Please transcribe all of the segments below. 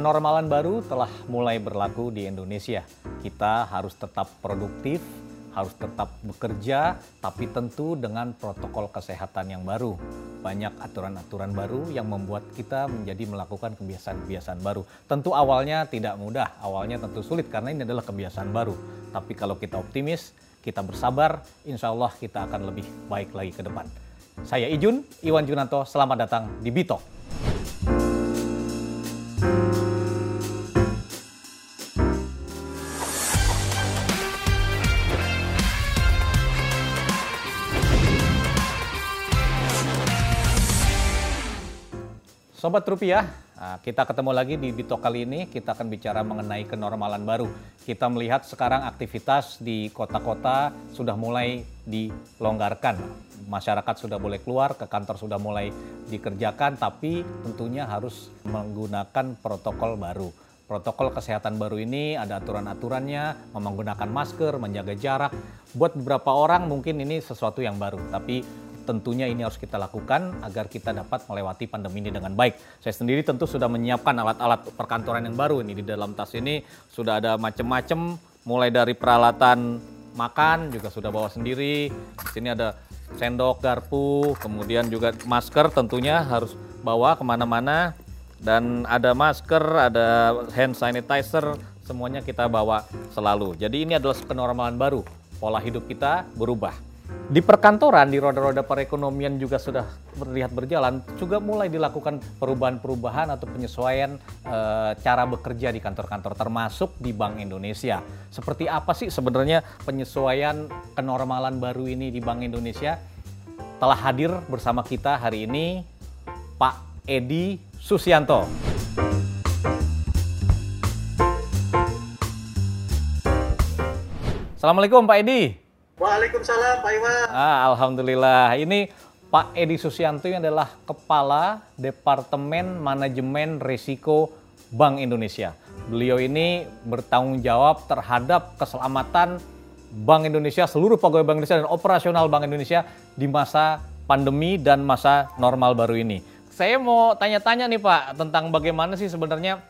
Kenormalan baru telah mulai berlaku di Indonesia. Kita harus tetap produktif, harus tetap bekerja, tapi tentu dengan protokol kesehatan yang baru. Banyak aturan-aturan baru yang membuat kita menjadi melakukan kebiasaan-kebiasaan baru. Tentu awalnya tidak mudah, awalnya tentu sulit karena ini adalah kebiasaan baru. Tapi kalau kita optimis, kita bersabar, insya Allah kita akan lebih baik lagi ke depan. Saya Iwan Junanto, selamat datang di BITalk. Sobat Rupiah, kita ketemu lagi di BITalk kali ini. Kita akan bicara mengenai kenormalan baru. Kita melihat sekarang aktivitas di kota-kota sudah mulai dilonggarkan. Masyarakat sudah boleh keluar, ke kantor sudah mulai dikerjakan, tapi tentunya harus menggunakan protokol baru. Protokol kesehatan baru ini ada aturan-aturannya, menggunakan masker, menjaga jarak. Buat beberapa orang mungkin ini sesuatu yang baru, tapi tentunya ini harus kita lakukan agar kita dapat melewati pandemi ini dengan baik. Saya sendiri tentu sudah menyiapkan alat-alat perkantoran yang baru ini. Di dalam tas ini sudah ada macam-macam, mulai dari peralatan makan juga sudah bawa sendiri. Di sini ada sendok, garpu, kemudian juga masker tentunya harus bawa kemana-mana. Dan ada masker, ada hand sanitizer, semuanya kita bawa selalu. Jadi ini adalah kenormalan baru, pola hidup kita berubah. Di perkantoran, di roda-roda perekonomian juga sudah terlihat berjalan, juga mulai dilakukan perubahan-perubahan atau penyesuaian cara bekerja di kantor-kantor, termasuk di Bank Indonesia. Seperti apa sih sebenarnya penyesuaian kenormalan baru ini di Bank Indonesia? Telah hadir bersama kita hari ini Pak Edi Susianto. Assalamualaikum Pak Edi. Waalaikumsalam Pak Iwan. Alhamdulillah, ini Pak Edi Susianto yang adalah Kepala Departemen Manajemen Risiko Bank Indonesia. Beliau ini bertanggung jawab terhadap keselamatan Bank Indonesia, seluruh pegawai Bank Indonesia dan operasional Bank Indonesia di masa pandemi dan masa normal baru ini. Saya mau tanya-tanya nih Pak, tentang bagaimana sih sebenarnya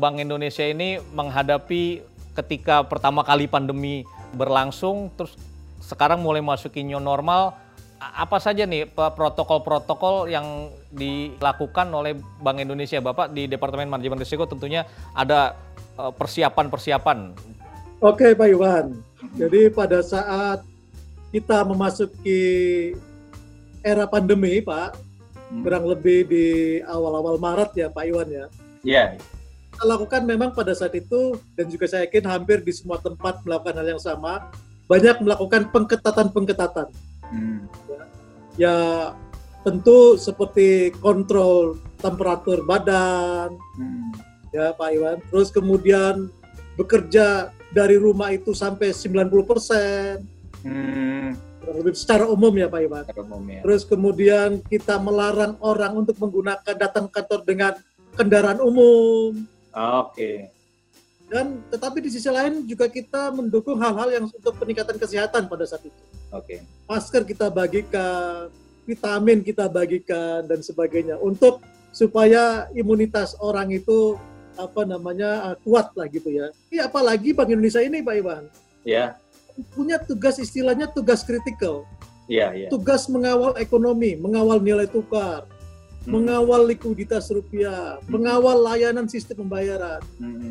Bank Indonesia ini menghadapi ketika pertama kali pandemi berlangsung, terus sekarang mulai masukin new normal. Apa saja nih protokol-protokol yang dilakukan oleh Bank Indonesia? Bapak di Departemen Manajemen Risiko tentunya ada persiapan-persiapan. Oke Pak Iwan, jadi pada saat kita memasuki era pandemi Pak, kurang lebih di awal-awal Maret ya Pak Iwan ya. Iya. Kita lakukan memang pada saat itu, dan juga saya yakin hampir di semua tempat melakukan hal yang sama, banyak melakukan pengketatan-pengketatan. Ya tentu seperti kontrol temperatur badan, ya Pak Iwan. Terus kemudian bekerja dari rumah itu sampai 90%. Lebih secara umum ya Pak Iwan. Ya. Terus kemudian kita melarang orang untuk menggunakan datang kantor dengan kendaraan umum. Oke. Dan tetapi di sisi lain juga kita mendukung hal-hal yang untuk peningkatan kesehatan pada saat itu. Oke. Masker kita bagikan, vitamin kita bagikan dan sebagainya untuk supaya imunitas orang itu kuat lah gitu ya. Iya, apalagi Bank Indonesia ini Pak Iwan. Ya. Punya tugas, istilahnya tugas kritikal, tugas mengawal ekonomi, mengawal nilai tukar, mengawal likuiditas rupiah, mengawal layanan sistem pembayaran,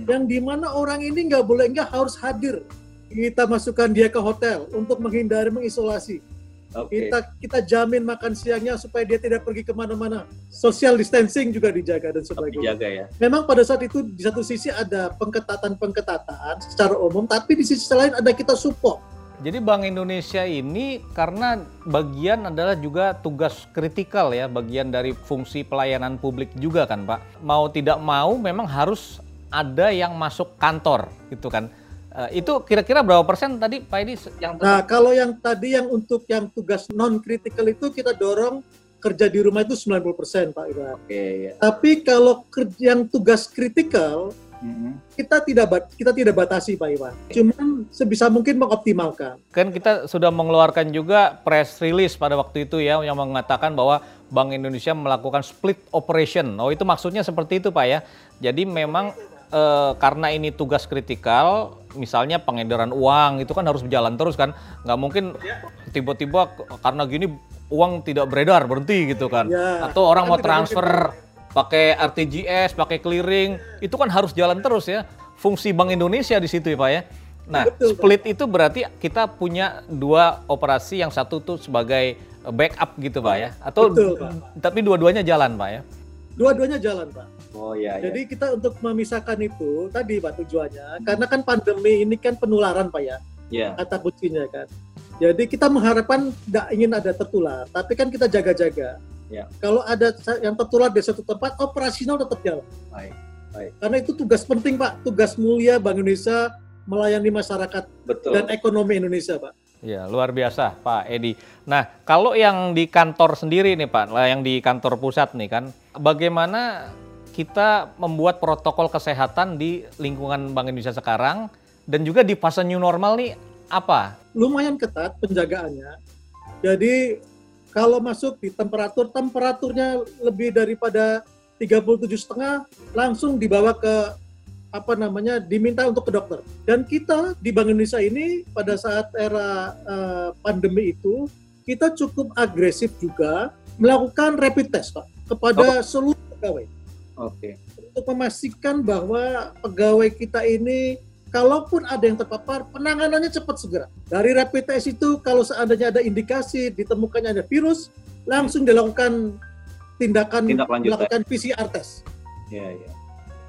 yang dimana orang ini nggak harus hadir. Kita masukkan dia ke hotel untuk menghindari mengisolasi. Okay. Kita jamin makan siangnya supaya dia tidak pergi kemana-mana. Social distancing juga dijaga dan sebagainya. Dijaga ya. Memang pada saat itu di satu sisi ada pengketatan-pengketatan secara umum, tapi di sisi lain ada kita support. Jadi Bank Indonesia ini karena bagian adalah juga tugas kritikal ya, bagian dari fungsi pelayanan publik juga kan Pak. Mau tidak mau memang harus ada yang masuk kantor gitu kan. Itu kira-kira berapa persen tadi Pak Edi? Nah kalau yang tadi yang untuk yang tugas non-critical itu kita dorong kerja di rumah itu 90% Pak Iwan. Oke, ya. Tapi kalau yang tugas kritikal Kita tidak batasi, Pak Iwan. Cuman sebisa mungkin mengoptimalkan. Kan kita sudah mengeluarkan juga press release pada waktu itu ya, yang mengatakan bahwa Bank Indonesia melakukan split operation. Oh, itu maksudnya seperti itu, Pak ya. Jadi memang karena ini tugas kritikal, misalnya pengedaran uang itu kan harus berjalan terus kan, nggak mungkin tiba-tiba karena gini uang tidak beredar berhenti gitu kan, atau orang mau transfer pakai RTGS, pakai clearing, itu kan harus jalan terus ya, fungsi Bank Indonesia di situ ya Pak ya. Nah, split itu berarti kita punya dua operasi, yang satu tuh sebagai backup gitu Pak ya, atau tapi dua-duanya jalan Pak ya. Dua-duanya jalan, Pak. Oh iya. Jadi kita untuk memisahkan itu tadi Pak tujuannya, karena kan pandemi ini kan penularan Pak ya. Iya. Kata kuncinya kan. Jadi kita mengharapkan tidak ingin ada tertular, tapi kan kita jaga-jaga. Ya. Kalau ada yang tertular di satu tempat, operasional tetap jalan. Baik, baik. Karena itu tugas penting Pak, tugas mulia Bank Indonesia melayani masyarakat dan ekonomi Indonesia Pak. Ya, luar biasa Pak Edi. Nah, kalau yang di kantor sendiri nih Pak, yang di kantor pusat nih kan, bagaimana kita membuat protokol kesehatan di lingkungan Bank Indonesia sekarang dan juga di fase new normal nih apa? Lumayan ketat penjagaannya. Jadi kalau masuk di temperaturnya lebih daripada 37,5 langsung dibawa ke diminta untuk ke dokter. Dan kita di Bank Indonesia ini pada saat era pandemi itu, kita cukup agresif juga melakukan rapid test, Pak, kepada seluruh pegawai. Oke. Untuk memastikan bahwa pegawai kita ini, kalaupun ada yang terpapar, penanganannya cepat segera. Dari rapid test itu, kalau seandainya ada indikasi ditemukannya ada virus, langsung dilakukan tindakan PCR test. Iya, iya.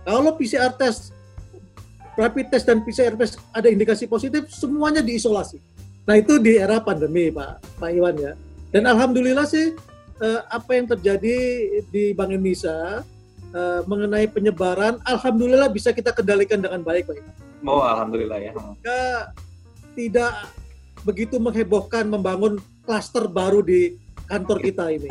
Kalau PCR test, rapid test dan PCR test ada indikasi positif, semuanya diisolasi. Nah itu di era pandemi Pak Iwan ya. Dan alhamdulillah sih apa yang terjadi di Bank Indonesia mengenai penyebaran, alhamdulillah bisa kita kendalikan dengan baik Pak Iwan. Oh alhamdulillah ya. Tidak begitu menghebohkan membangun klaster baru di kantor kita ini.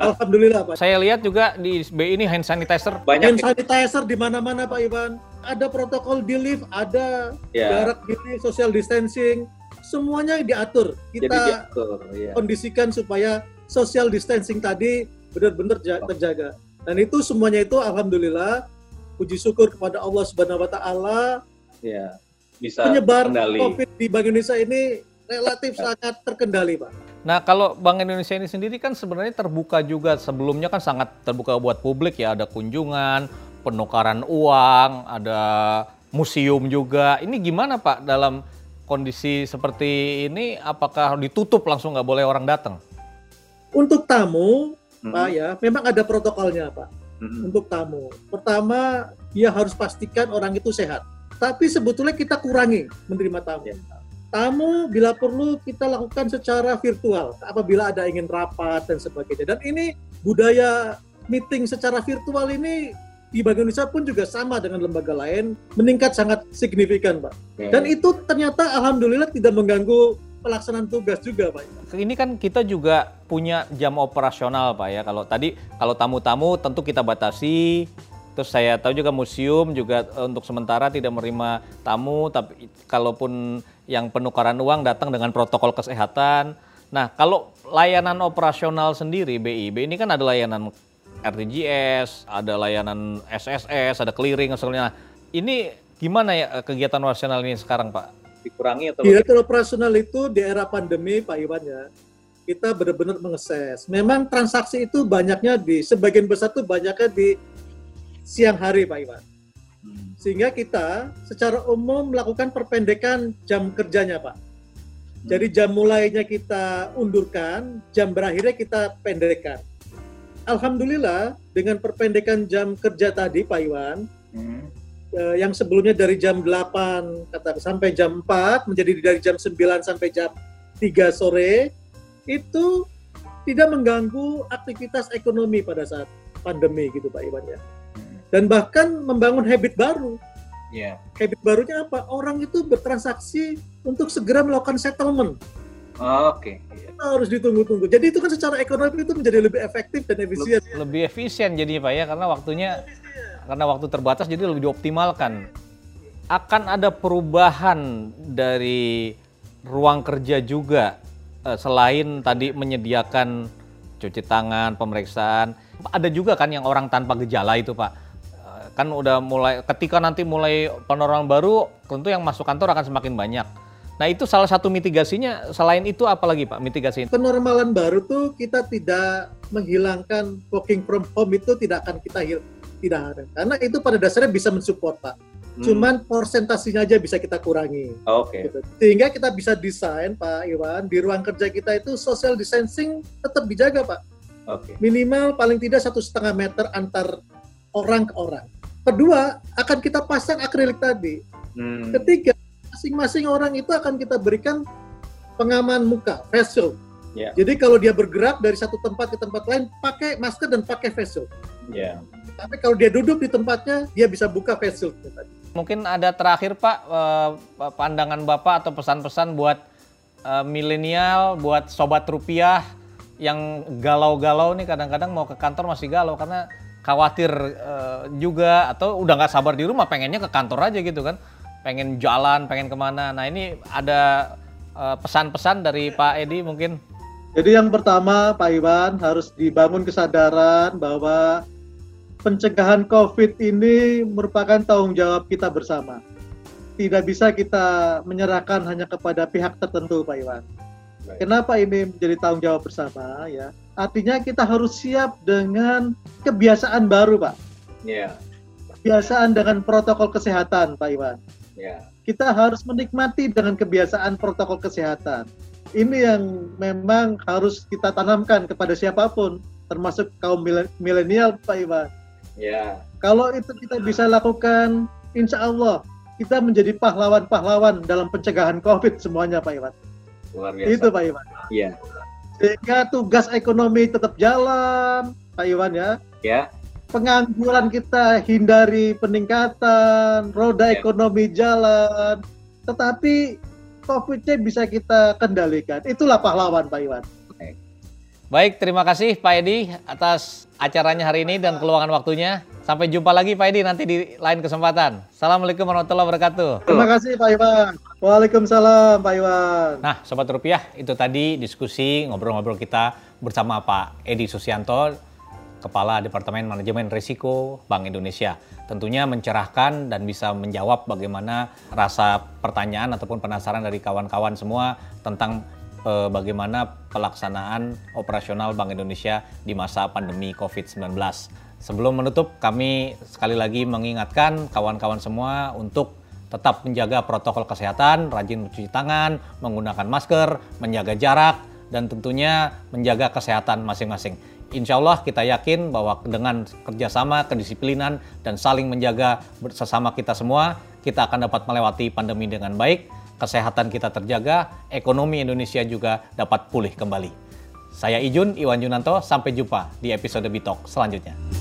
Alhamdulillah Pak. Saya lihat juga di SBI ini hand sanitizer. Banyak hand sanitizer di mana-mana Pak Iwan. Ada protokol di lift, ada jarak gini, social distancing. Semuanya diatur. Kita kondisikan supaya social distancing tadi benar-benar terjaga. Dan itu semuanya itu alhamdulillah puji syukur kepada Allah Subhanahu wa taala. Ya, bisa penyebar COVID di Bank Indonesia ini relatif sangat terkendali Pak. Nah kalau Bank Indonesia ini sendiri kan sebenarnya terbuka juga, sebelumnya kan sangat terbuka buat publik ya, ada kunjungan, penukaran uang, ada museum juga. Ini gimana Pak dalam kondisi seperti ini, apakah ditutup langsung nggak boleh orang datang? Untuk tamu Pak ya, memang ada protokolnya Pak. Untuk tamu, pertama ya harus pastikan orang itu sehat. Tapi sebetulnya kita kurangi menerima tamu. Tamu bila perlu kita lakukan secara virtual apabila ada ingin rapat dan sebagainya. Dan ini budaya meeting secara virtual ini di Bank Indonesia pun juga sama dengan lembaga lain, meningkat sangat signifikan Pak. Dan itu ternyata alhamdulillah tidak mengganggu pelaksanaan tugas juga Pak. Ini kan kita juga punya jam operasional Pak ya. Kalau tamu-tamu tentu kita batasi. Terus saya tahu juga museum juga untuk sementara tidak menerima tamu, tapi kalaupun yang penukaran uang datang dengan protokol kesehatan. Nah, kalau layanan operasional sendiri BI ini kan ada layanan RTGS, ada layanan SSS, ada clearing dan sebagainya. Ini gimana ya kegiatan operasional ini sekarang, Pak? Dikurangi atau? Kegiatan operasional itu di era pandemi, Pak Iwan ya. Kita benar-benar mengeses. Memang transaksi itu banyaknya sebagian besar itu banyaknya di siang hari Pak Iwan, sehingga kita secara umum melakukan perpendekan jam kerjanya Pak. Jadi jam mulainya kita undurkan, jam berakhirnya kita pendekkan. Alhamdulillah dengan perpendekan jam kerja tadi Pak Iwan, yang sebelumnya dari jam 8 sampai jam 4 menjadi dari jam 9 sampai jam 3 sore, itu tidak mengganggu aktivitas ekonomi pada saat pandemi gitu Pak Iwan ya. Dan bahkan membangun habit baru. Habit barunya apa? Orang itu bertransaksi untuk segera melakukan settlement. Kita harus ditunggu-tunggu. Jadi itu kan secara ekonomi itu menjadi lebih efektif dan efisien. Lebih efisien jadinya Pak ya, karena waktunya karena waktu terbatas jadi lebih dioptimalkan. Akan ada perubahan dari ruang kerja juga, selain tadi menyediakan cuci tangan, pemeriksaan, ada juga kan yang orang tanpa gejala itu, Pak. Kan udah mulai, ketika nanti mulai penerbangan baru, tentu yang masuk kantor akan semakin banyak. Nah itu salah satu mitigasinya, selain itu apalagi Pak mitigasinya? Kenormalan baru tuh kita tidak menghilangkan working from home, itu tidak akan kita hilangkan. Karena itu pada dasarnya bisa mensupport, Pak. Cuman persentasenya aja bisa kita kurangi. Oke. Gitu. Sehingga kita bisa desain, Pak Iwan, di ruang kerja kita itu social distancing tetap dijaga, Pak. Oke. Minimal paling tidak 1,5 meter antar orang ke orang. Kedua, akan kita pasang akrilik tadi. Ketiga, masing-masing orang itu akan kita berikan pengaman muka, face shield. Yeah. Jadi kalau dia bergerak dari satu tempat ke tempat lain, pakai masker dan pakai face shield. Yeah. Tapi kalau dia duduk di tempatnya, dia bisa buka face shield tadi. Mungkin ada terakhir Pak, pandangan Bapak atau pesan-pesan buat milenial, buat Sobat Rupiah yang galau-galau nih, kadang-kadang mau ke kantor masih galau karena khawatir juga, atau udah nggak sabar di rumah, pengennya ke kantor aja gitu kan, pengen jalan, pengen kemana. Nah ini ada pesan-pesan dari Pak Edi mungkin. Jadi yang pertama Pak Iwan, harus dibangun kesadaran bahwa pencegahan COVID ini merupakan tanggung jawab kita bersama. Tidak bisa kita menyerahkan hanya kepada pihak tertentu, Pak Iwan. Baik. Kenapa ini menjadi tanggung jawab bersama? Ya, artinya kita harus siap dengan kebiasaan baru, Pak. Yeah. Kebiasaan dengan protokol kesehatan, Pak Iwan. Yeah. Kita harus menikmati dengan kebiasaan protokol kesehatan. Ini yang memang harus kita tanamkan kepada siapapun, termasuk kaum milenial, Pak Iwan. Ya. Kalau itu kita bisa lakukan, insya Allah kita menjadi pahlawan-pahlawan dalam pencegahan COVID semuanya, Pak Iwan. Luar biasa. Itu Pak Iwan. Iya. Sehingga tugas ekonomi tetap jalan, Pak Iwan ya. Ya. Pengangguran kita hindari peningkatan, roda ekonomi jalan, tetapi COVID-nya bisa kita kendalikan. Itulah pahlawan, Pak Iwan. Baik, terima kasih Pak Edi atas acaranya hari ini dan keluangan waktunya. Sampai jumpa lagi Pak Edi nanti di lain kesempatan. Assalamualaikum warahmatullahi wabarakatuh. Terima kasih Pak Iwan. Waalaikumsalam Pak Iwan. Nah, Sobat Rupiah, itu tadi diskusi ngobrol-ngobrol kita bersama Pak Edi Susianto, Kepala Departemen Manajemen Risiko Bank Indonesia. Tentunya mencerahkan dan bisa menjawab bagaimana rasa pertanyaan ataupun penasaran dari kawan-kawan semua tentang bagaimana pelaksanaan operasional Bank Indonesia di masa pandemi COVID-19. Sebelum menutup, kami sekali lagi mengingatkan kawan-kawan semua untuk tetap menjaga protokol kesehatan, rajin mencuci tangan, menggunakan masker, menjaga jarak, dan tentunya menjaga kesehatan masing-masing. Insya Allah kita yakin bahwa dengan kerjasama, kedisiplinan, dan saling menjaga bersama kita semua, kita akan dapat melewati pandemi dengan baik. Kesehatan kita terjaga, ekonomi Indonesia juga dapat pulih kembali. Saya Iwan Junanto, sampai jumpa di episode BITalk selanjutnya.